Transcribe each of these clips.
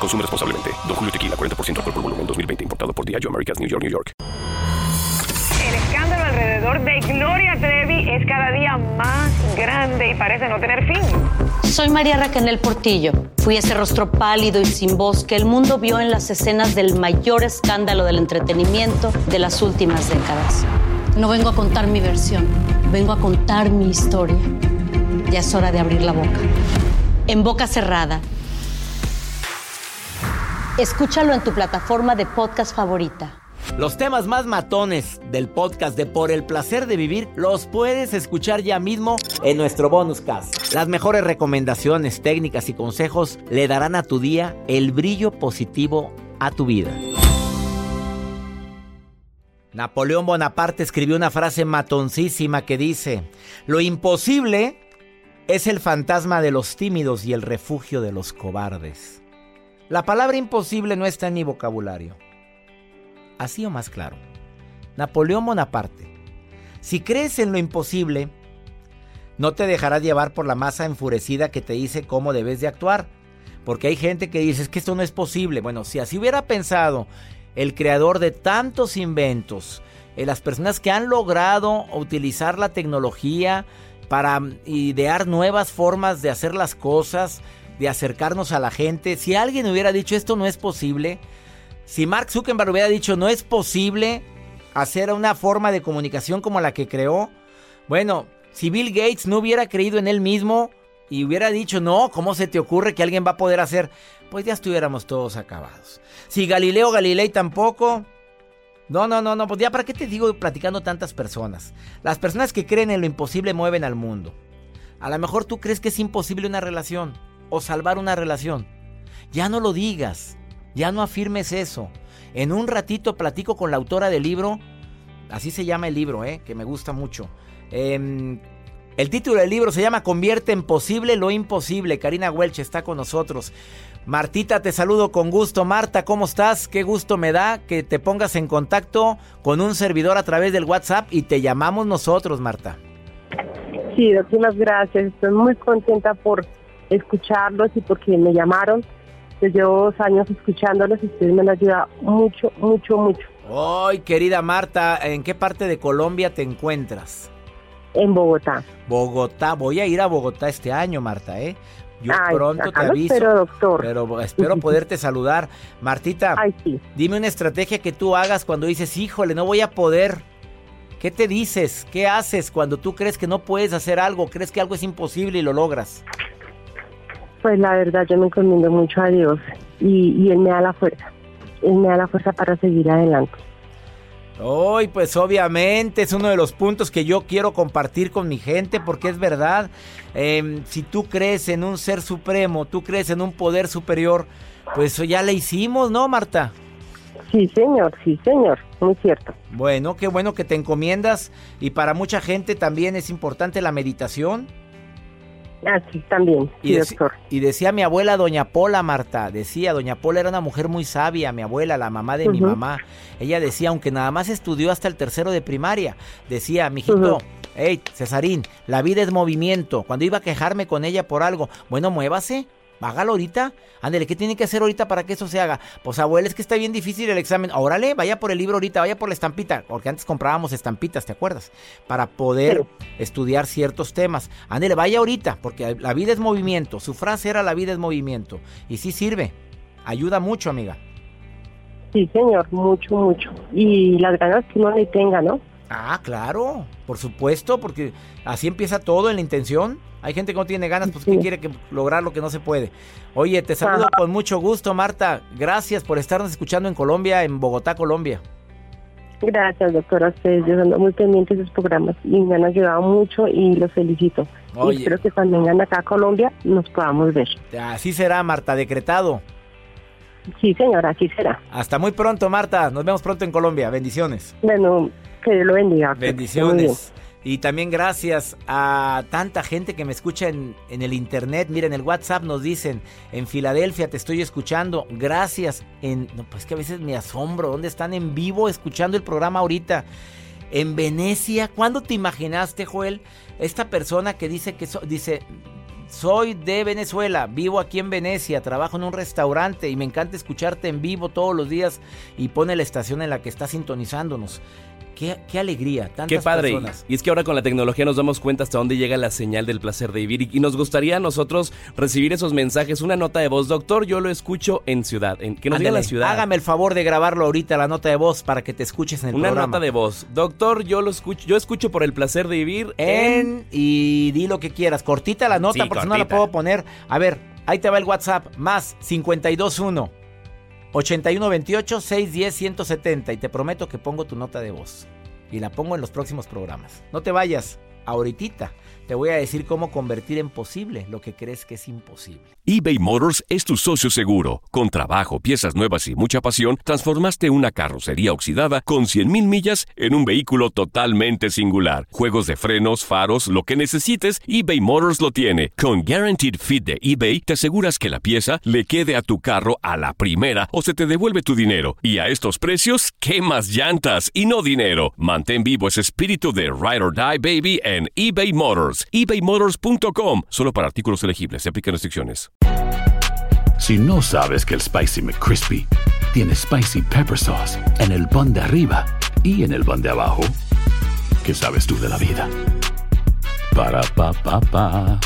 Consume responsablemente. Don Julio Tequila, 40% alcohol por volumen, 2020, importado por Diageo Americas, New York, New York. El escándalo alrededor de Gloria Trevi es cada día más grande y parece no tener fin. Soy María Raquel Portillo. Fui ese rostro pálido y sin voz que el mundo vio en las escenas del mayor escándalo del entretenimiento de las últimas décadas. No vengo a contar mi versión, vengo a contar mi historia. Ya es hora de abrir la boca. En boca cerrada. Escúchalo en tu plataforma de podcast favorita. Los temas más matones del podcast de Por el Placer de Vivir los puedes escuchar ya mismo en nuestro bonus cast. Las mejores recomendaciones, técnicas y consejos le darán a tu día el brillo positivo a tu vida. Napoleón Bonaparte escribió una frase matoncísima que dice: lo imposible es el fantasma de los tímidos y el refugio de los cobardes. La palabra imposible no está en mi vocabulario. Así o más claro. Napoleón Bonaparte. Si crees en lo imposible, no te dejarás llevar por la masa enfurecida que te dice cómo debes de actuar. Porque hay gente que dice, es que esto no es posible. Bueno, si así hubiera pensado el creador de tantos inventos, las personas que han logrado utilizar la tecnología para idear nuevas formas de hacer las cosas, de acercarnos a la gente. Si alguien hubiera dicho esto no es posible, si Mark Zuckerberg hubiera dicho no es posible hacer una forma de comunicación como la que creó, bueno, si Bill Gates no hubiera creído en él mismo y hubiera dicho no, ¿cómo se te ocurre que alguien va a poder hacer? Pues ya estuviéramos todos acabados. Si Galileo Galilei tampoco, no, pues ya para qué te digo platicando tantas personas. Las personas que creen en lo imposible mueven al mundo. A lo mejor tú crees que es imposible una relación o salvar una relación. Ya no lo digas, ya no afirmes eso. En un ratito platico con la autora del libro, así se llama el libro, que me gusta mucho. El título del libro se llama Convierte en posible lo imposible. Karina Welch está con nosotros. Martita, te saludo con gusto. Marta, ¿cómo estás? Qué gusto me da que te pongas en contacto con un servidor a través del WhatsApp y te llamamos nosotros, Marta. Sí, muchas gracias. Estoy muy contenta por escucharlos y porque me llamaron. Yo llevo 2 años escuchándolos y ustedes me han ayudado mucho. Ay, querida Marta, ¿en qué parte de Colombia te encuentras? En Bogotá. Bogotá, voy a ir a Bogotá este año, Marta, Yo pronto te aviso, espero, doctor. Pero espero poderte saludar. Martita, sí. Dime una estrategia que tú hagas cuando dices, híjole, no voy a poder. ¿Qué te dices? ¿Qué haces cuando tú crees que no puedes hacer algo? ¿Crees que algo es imposible y lo logras? Pues la verdad, yo me encomiendo mucho a Dios y Él me da la fuerza. Él me da la fuerza para seguir adelante. Hoy, pues obviamente es uno de los puntos que yo quiero compartir con mi gente porque es verdad. Si tú crees en un ser supremo, tú crees en un poder superior, pues ya le hicimos, ¿no, Marta? Sí, señor, muy cierto. Bueno, qué bueno que te encomiendas y para mucha gente también es importante la meditación. Así también, sí, doctor. Y decía mi abuela Doña Pola, Marta, Doña Pola era una mujer muy sabia, mi abuela, la mamá de mi mamá. Ella decía, aunque nada más estudió hasta el 3º de primaria, decía, mijito, hey, Cesarín, la vida es movimiento. Cuando iba a quejarme con ella por algo, bueno, muévase, hágalo ahorita, ándele, ¿qué tiene que hacer ahorita para que eso se haga? Pues abuela, es que está bien difícil el examen, órale, vaya por el libro ahorita, vaya por la estampita, porque antes comprábamos estampitas, ¿te acuerdas? Para poder estudiar ciertos temas, ándele, vaya ahorita, porque la vida es movimiento, su frase era la vida es movimiento, y sí sirve, ayuda mucho, amiga. Sí, señor, mucho, mucho. Y las ganas que uno le tenga, ¿no? Ah, claro, por supuesto, porque así empieza todo, en la intención. Hay gente que no tiene ganas, pues sí, que quiere lograr lo que no se puede. Oye, te saludo con mucho gusto, Marta. Gracias por estarnos escuchando en Colombia, en Bogotá, Colombia. Gracias, doctora. Ustedes, yo ando muy pendiente de sus programas y me han ayudado mucho y los felicito. Oye. Y espero que cuando vengan acá a Colombia nos podamos ver. Así será, Marta, decretado. Sí, señora, así será. Hasta muy pronto, Marta. Nos vemos pronto en Colombia. Bendiciones. Bueno, que Dios lo bendiga. Bendiciones. Y también gracias a tanta gente que me escucha en el internet. Mira, en el WhatsApp nos dicen, en Filadelfia te estoy escuchando. Gracias. No, pues que a veces me asombro. ¿Dónde están en vivo escuchando el programa ahorita? En Venecia. ¿Cuándo te imaginaste, Joel? Esta persona que dice que... soy de Venezuela, vivo aquí en Venecia, trabajo en un restaurante y me encanta escucharte en vivo todos los días, y pone la estación en la que está sintonizándonos. Qué alegría, tantas personas. Qué padre, personas. Y es que ahora con la tecnología nos damos cuenta hasta dónde llega la señal del placer de vivir, y nos gustaría a nosotros recibir esos mensajes, una nota de voz. Doctor, yo lo escucho en ciudad, que nos diga la ciudad. Hágame el favor de grabarlo ahorita, la nota de voz, para que te escuches en el programa. Una nota de voz. Doctor, yo escucho por el placer de vivir en... Y di lo que quieras, cortita la nota, sí, porque si no la puedo poner. A ver, ahí te va el WhatsApp, más 521 8128 610 170, y te prometo que pongo tu nota de voz y la pongo en los próximos programas. No te vayas, ahorita te voy a decir cómo convertir en posible lo que crees que es imposible. eBay Motors es tu socio seguro. Con trabajo, piezas nuevas y mucha pasión, transformaste una carrocería oxidada con 100,000 millas en un vehículo totalmente singular. Juegos de frenos, faros, lo que necesites, eBay Motors lo tiene. Con Guaranteed Fit de eBay, te aseguras que la pieza le quede a tu carro a la primera o se te devuelve tu dinero. Y a estos precios, quemas llantas y no dinero. Mantén vivo ese espíritu de Ride or Die, Baby, en eBay Motors. ebaymotors.com. Solo para artículos elegibles. Se aplican restricciones. Si no sabes que el Spicy McCrispy tiene Spicy Pepper Sauce en el pan de arriba y en el pan de abajo, ¿qué sabes tú de la vida? Para, pa, pa, pa.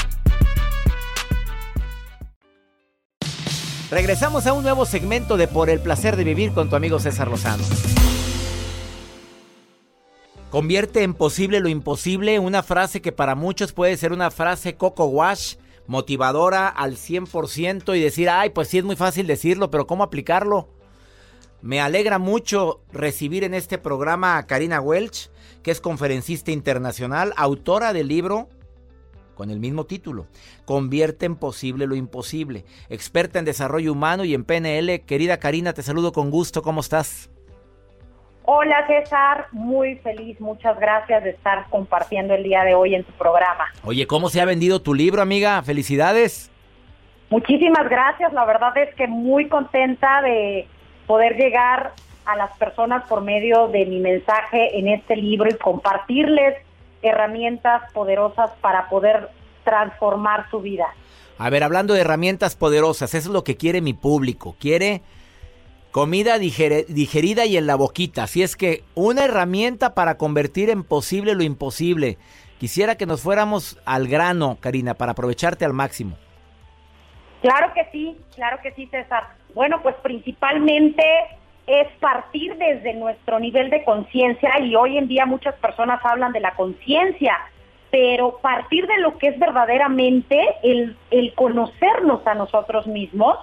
Regresamos a un nuevo segmento de Por el Placer de Vivir con tu amigo César Lozano. Convierte en posible lo imposible, una frase que para muchos puede ser una frase coco wash, motivadora al 100%, y decir, ay, pues sí es muy fácil decirlo, pero ¿cómo aplicarlo? Me alegra mucho recibir en este programa a Karina Welch, que es conferencista internacional, autora del libro con el mismo título, Convierte en posible lo imposible, experta en desarrollo humano y en PNL. Querida Karina, te saludo con gusto, ¿cómo estás? Hola César, muy feliz, muchas gracias de estar compartiendo el día de hoy en tu programa. Oye, ¿cómo se ha vendido tu libro, amiga? ¡Felicidades! Muchísimas gracias, la verdad es que muy contenta de poder llegar a las personas por medio de mi mensaje en este libro y compartirles herramientas poderosas para poder transformar su vida. A ver, hablando de herramientas poderosas, eso es lo que quiere mi público, quiere... comida digerida y en la boquita. Así es que una herramienta para convertir en posible lo imposible. Quisiera que nos fuéramos al grano, Karina, para aprovecharte al máximo. Claro que sí, César. Bueno, pues principalmente es partir desde nuestro nivel de conciencia, y hoy en día muchas personas hablan de la conciencia, pero partir de lo que es verdaderamente el conocernos a nosotros mismos,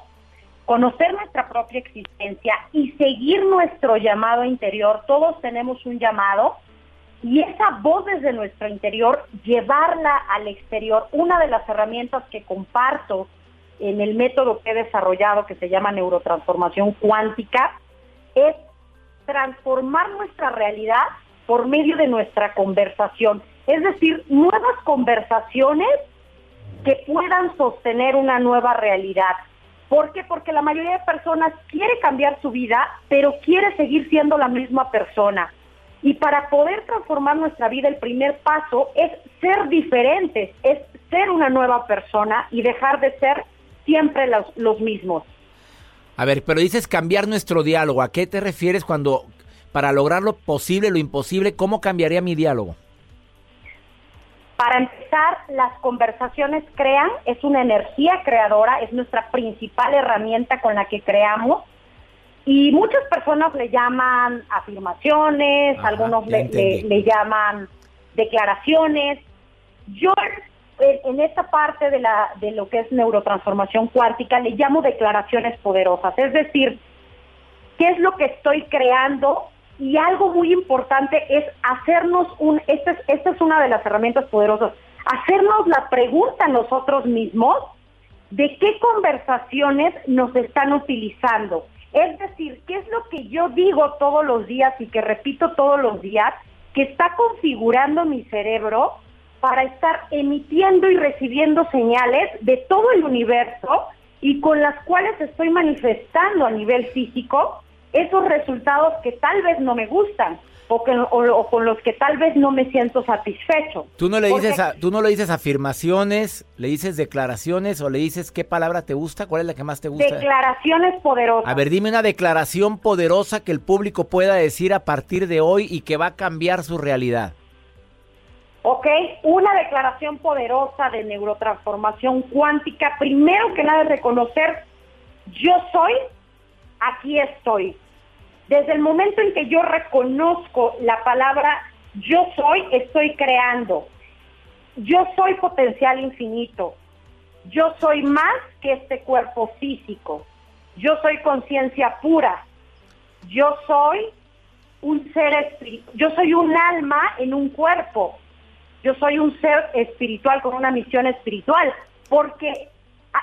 conocer nuestra propia existencia y seguir nuestro llamado interior. Todos tenemos un llamado, y esa voz desde nuestro interior, llevarla al exterior. Una de las herramientas que comparto en el método que he desarrollado, que se llama neurotransformación cuántica, es transformar nuestra realidad por medio de nuestra conversación. Es decir, nuevas conversaciones que puedan sostener una nueva realidad. ¿Por qué? Porque la mayoría de personas quiere cambiar su vida, pero quiere seguir siendo la misma persona. Y para poder transformar nuestra vida, el primer paso es ser diferentes, es ser una nueva persona y dejar de ser siempre los mismos. A ver, pero dices cambiar nuestro diálogo. ¿A qué te refieres cuando, para lograr lo posible, lo imposible, cómo cambiaría mi diálogo? Para empezar, las conversaciones crean, es una energía creadora, es nuestra principal herramienta con la que creamos. Y muchas personas le llaman afirmaciones, ajá, algunos le llaman declaraciones. Yo en esta parte de lo que es neurotransformación cuántica le llamo declaraciones poderosas. Es decir, ¿qué es lo que estoy creando? Y algo muy importante es hacernos esta es una de las herramientas poderosas, hacernos la pregunta nosotros mismos de qué conversaciones nos están utilizando. Es decir, ¿qué es lo que yo digo todos los días y que repito todos los días que está configurando mi cerebro para estar emitiendo y recibiendo señales de todo el universo y con las cuales estoy manifestando a nivel físico esos resultados que tal vez no me gustan o con los que tal vez no me siento satisfecho? ¿Tú no le dices afirmaciones, le dices declaraciones o le dices qué palabra te gusta? ¿Cuál es la que más te gusta? Declaraciones poderosas. A ver, dime una declaración poderosa que el público pueda decir a partir de hoy y que va a cambiar su realidad. Ok, una declaración poderosa de neurotransformación cuántica. Primero que nada es reconocer, yo soy, aquí estoy. Desde el momento en que yo reconozco la palabra yo soy, estoy creando. Yo soy potencial infinito. Yo soy más que este cuerpo físico. Yo soy conciencia pura. Yo soy un ser espiritual. Yo soy un alma en un cuerpo. Yo soy un ser espiritual con una misión espiritual. Porque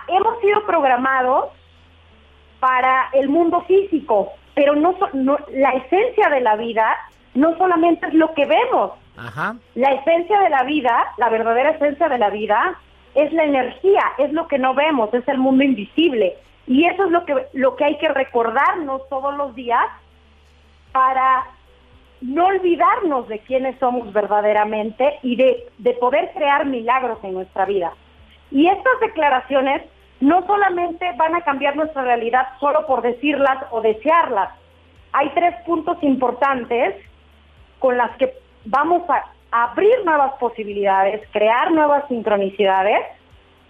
hemos sido programados para el mundo físico. Pero no, la esencia de la vida no solamente es lo que vemos. Ajá. La esencia de la vida, la verdadera esencia de la vida, es la energía, es lo que no vemos, es el mundo invisible. Y eso es lo que hay que recordarnos todos los días para no olvidarnos de quiénes somos verdaderamente y de poder crear milagros en nuestra vida. Y estas declaraciones no solamente van a cambiar nuestra realidad solo por decirlas o desearlas. Hay 3 puntos importantes con las que vamos a abrir nuevas posibilidades, crear nuevas sincronicidades,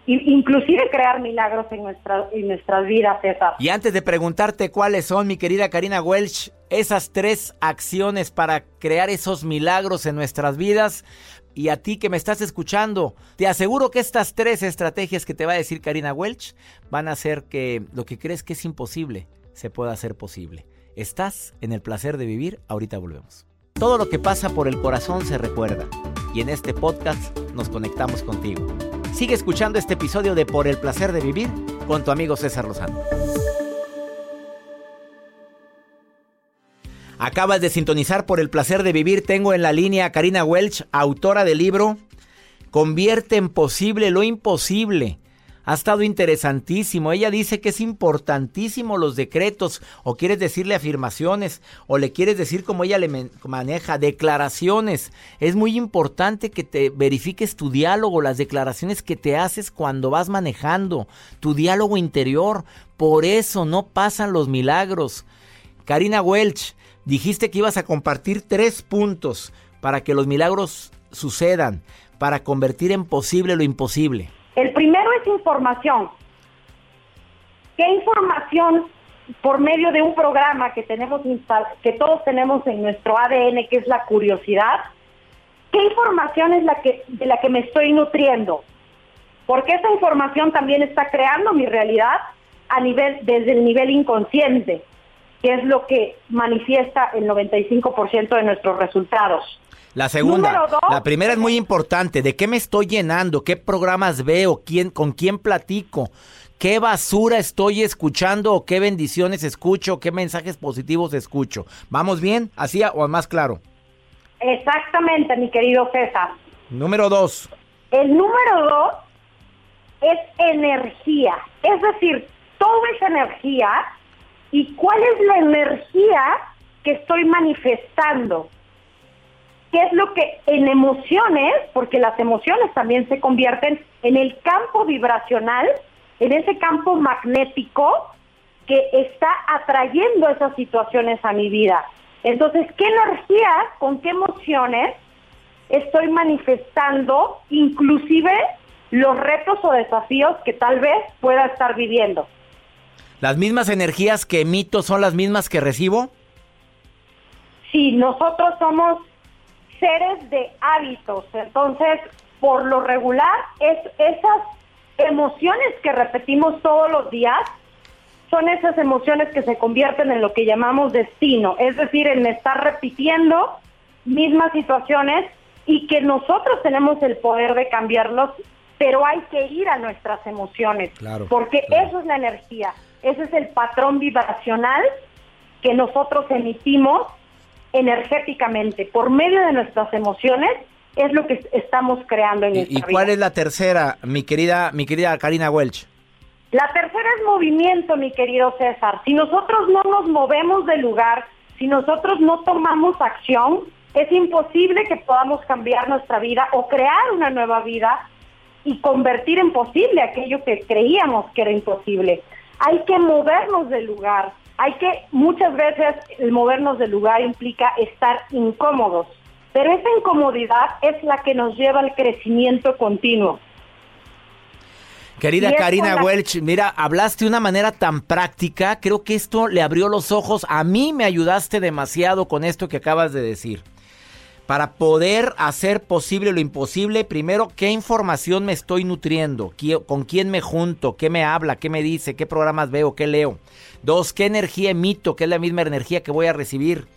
inclusive crear milagros en nuestras vidas, César. Y antes de preguntarte cuáles son, mi querida Karina Welch, esas 3 acciones para crear esos milagros en nuestras vidas. Y a ti que me estás escuchando, te aseguro que estas 3 estrategias que te va a decir Karina Welch van a hacer que lo que crees que es imposible se pueda hacer posible. Estás en El Placer de Vivir, ahorita volvemos. Todo lo que pasa por el corazón se recuerda y en este podcast nos conectamos contigo. Sigue escuchando este episodio de Por el Placer de Vivir con tu amigo César Lozano. Acabas de sintonizar Por el Placer de Vivir. Tengo en la línea a Karina Welch, autora del libro Convierte en Posible lo Imposible. Ha estado interesantísimo. Ella dice que es importantísimo los decretos, o quieres decirle afirmaciones, o le quieres decir como ella le maneja, declaraciones. Es muy importante que te verifiques tu diálogo, las declaraciones que te haces cuando vas manejando, tu diálogo interior. Por eso no pasan los milagros. Karina Welch, dijiste que ibas a compartir 3 puntos para que los milagros sucedan, para convertir en posible lo imposible. El primero es información. ¿Qué información por medio de un programa que todos tenemos en nuestro ADN, que es la curiosidad? ¿Qué información es de la que me estoy nutriendo? Porque esa información también está creando mi realidad desde el nivel inconsciente, que es lo que manifiesta el 95% de nuestros resultados. La segunda, la primera es muy importante. ¿De qué me estoy llenando? ¿Qué programas veo? ¿Con quién platico? ¿Qué basura estoy escuchando? ¿O qué bendiciones escucho? ¿Qué mensajes positivos escucho? ¿Vamos bien? ¿Así o más claro? Exactamente, mi querido César. Número 2. El número 2 es energía. Es decir, todo es energía. ¿Y cuál es la energía que estoy manifestando? ¿Qué es lo que en emociones, porque las emociones también se convierten en el campo vibracional, en ese campo magnético que está atrayendo esas situaciones a mi vida? Entonces, ¿qué energía, con qué emociones estoy manifestando inclusive los retos o desafíos que tal vez pueda estar viviendo? ¿Las mismas energías que emito son las mismas que recibo? Sí, nosotros somos seres de hábitos, entonces por lo regular es esas emociones que repetimos todos los días son esas emociones que se convierten en lo que llamamos destino, es decir, en estar repitiendo mismas situaciones y que nosotros tenemos el poder de cambiarlos, pero hay que ir a nuestras emociones, claro, porque claro, eso es la energía, ese es el patrón vibracional que nosotros emitimos energéticamente, por medio de nuestras emociones, es lo que estamos creando en nuestra vida. ¿Y cuál es la tercera, mi querida Karina Welch? La tercera es movimiento, mi querido César. Si nosotros no nos movemos de lugar, si nosotros no tomamos acción, es imposible que podamos cambiar nuestra vida o crear una nueva vida y convertir en posible aquello que creíamos que era imposible. Hay que movernos de lugar. Hay que, muchas veces, el movernos del lugar implica estar incómodos, pero esa incomodidad es la que nos lleva al crecimiento continuo. Querida Karina Welch, mira, hablaste de una manera tan práctica, creo que esto le abrió los ojos, a mí me ayudaste demasiado con esto que acabas de decir. Para poder hacer posible lo imposible, primero, ¿qué información me estoy nutriendo? ¿Con quién me junto? ¿Qué me habla? ¿Qué me dice? ¿Qué programas veo? ¿Qué leo? 2, ¿qué energía emito? ¿Qué es la misma energía que voy a recibir?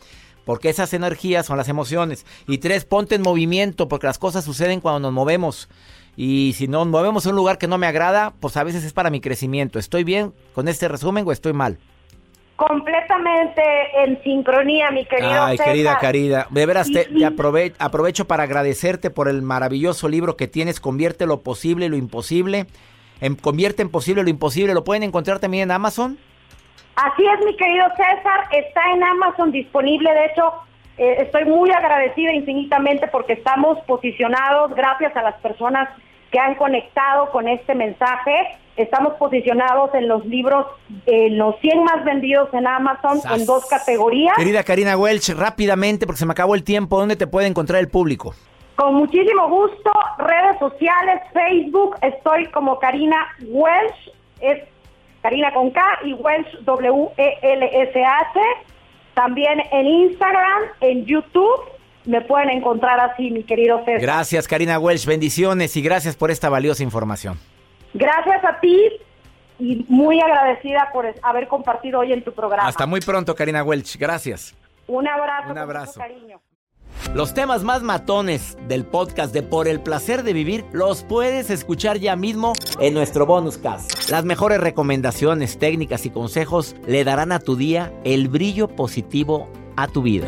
Porque esas energías son las emociones. Y 3, ponte en movimiento, porque las cosas suceden cuando nos movemos. Y si nos movemos a un lugar que no me agrada, pues a veces es para mi crecimiento. ¿Estoy bien con este resumen o estoy mal? Completamente en sincronía, mi querido César. Querida Karina, de veras te aprovecho para agradecerte por el maravilloso libro que tienes, Convierte lo posible y lo imposible. Convierte en posible lo imposible. ¿Lo pueden encontrar también en Amazon? Así es, mi querido César, está en Amazon disponible. De hecho, estoy muy agradecida infinitamente porque estamos posicionados, gracias a las personas que han conectado con este mensaje. Estamos posicionados en los libros, en los 100 más vendidos en Amazon, en 2 categorías. Querida Karina Welch, rápidamente, porque se me acabó el tiempo, ¿dónde te puede encontrar el público? Con muchísimo gusto, redes sociales, Facebook, estoy como Karina Welch, es Karina con K y Welch, W-E-L-S-H. También en Instagram, en YouTube, me pueden encontrar así, mi querido César. Gracias, Karina Welch, bendiciones y gracias por esta valiosa información. Gracias a ti y muy agradecida por haber compartido hoy en tu programa. Hasta muy pronto, Karina Welch. Gracias. Un abrazo. Un abrazo. Con mucho cariño. Los temas más matones del podcast de Por el Placer de Vivir los puedes escuchar ya mismo en nuestro bonus cast. Las mejores recomendaciones, técnicas y consejos le darán a tu día el brillo positivo a tu vida.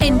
En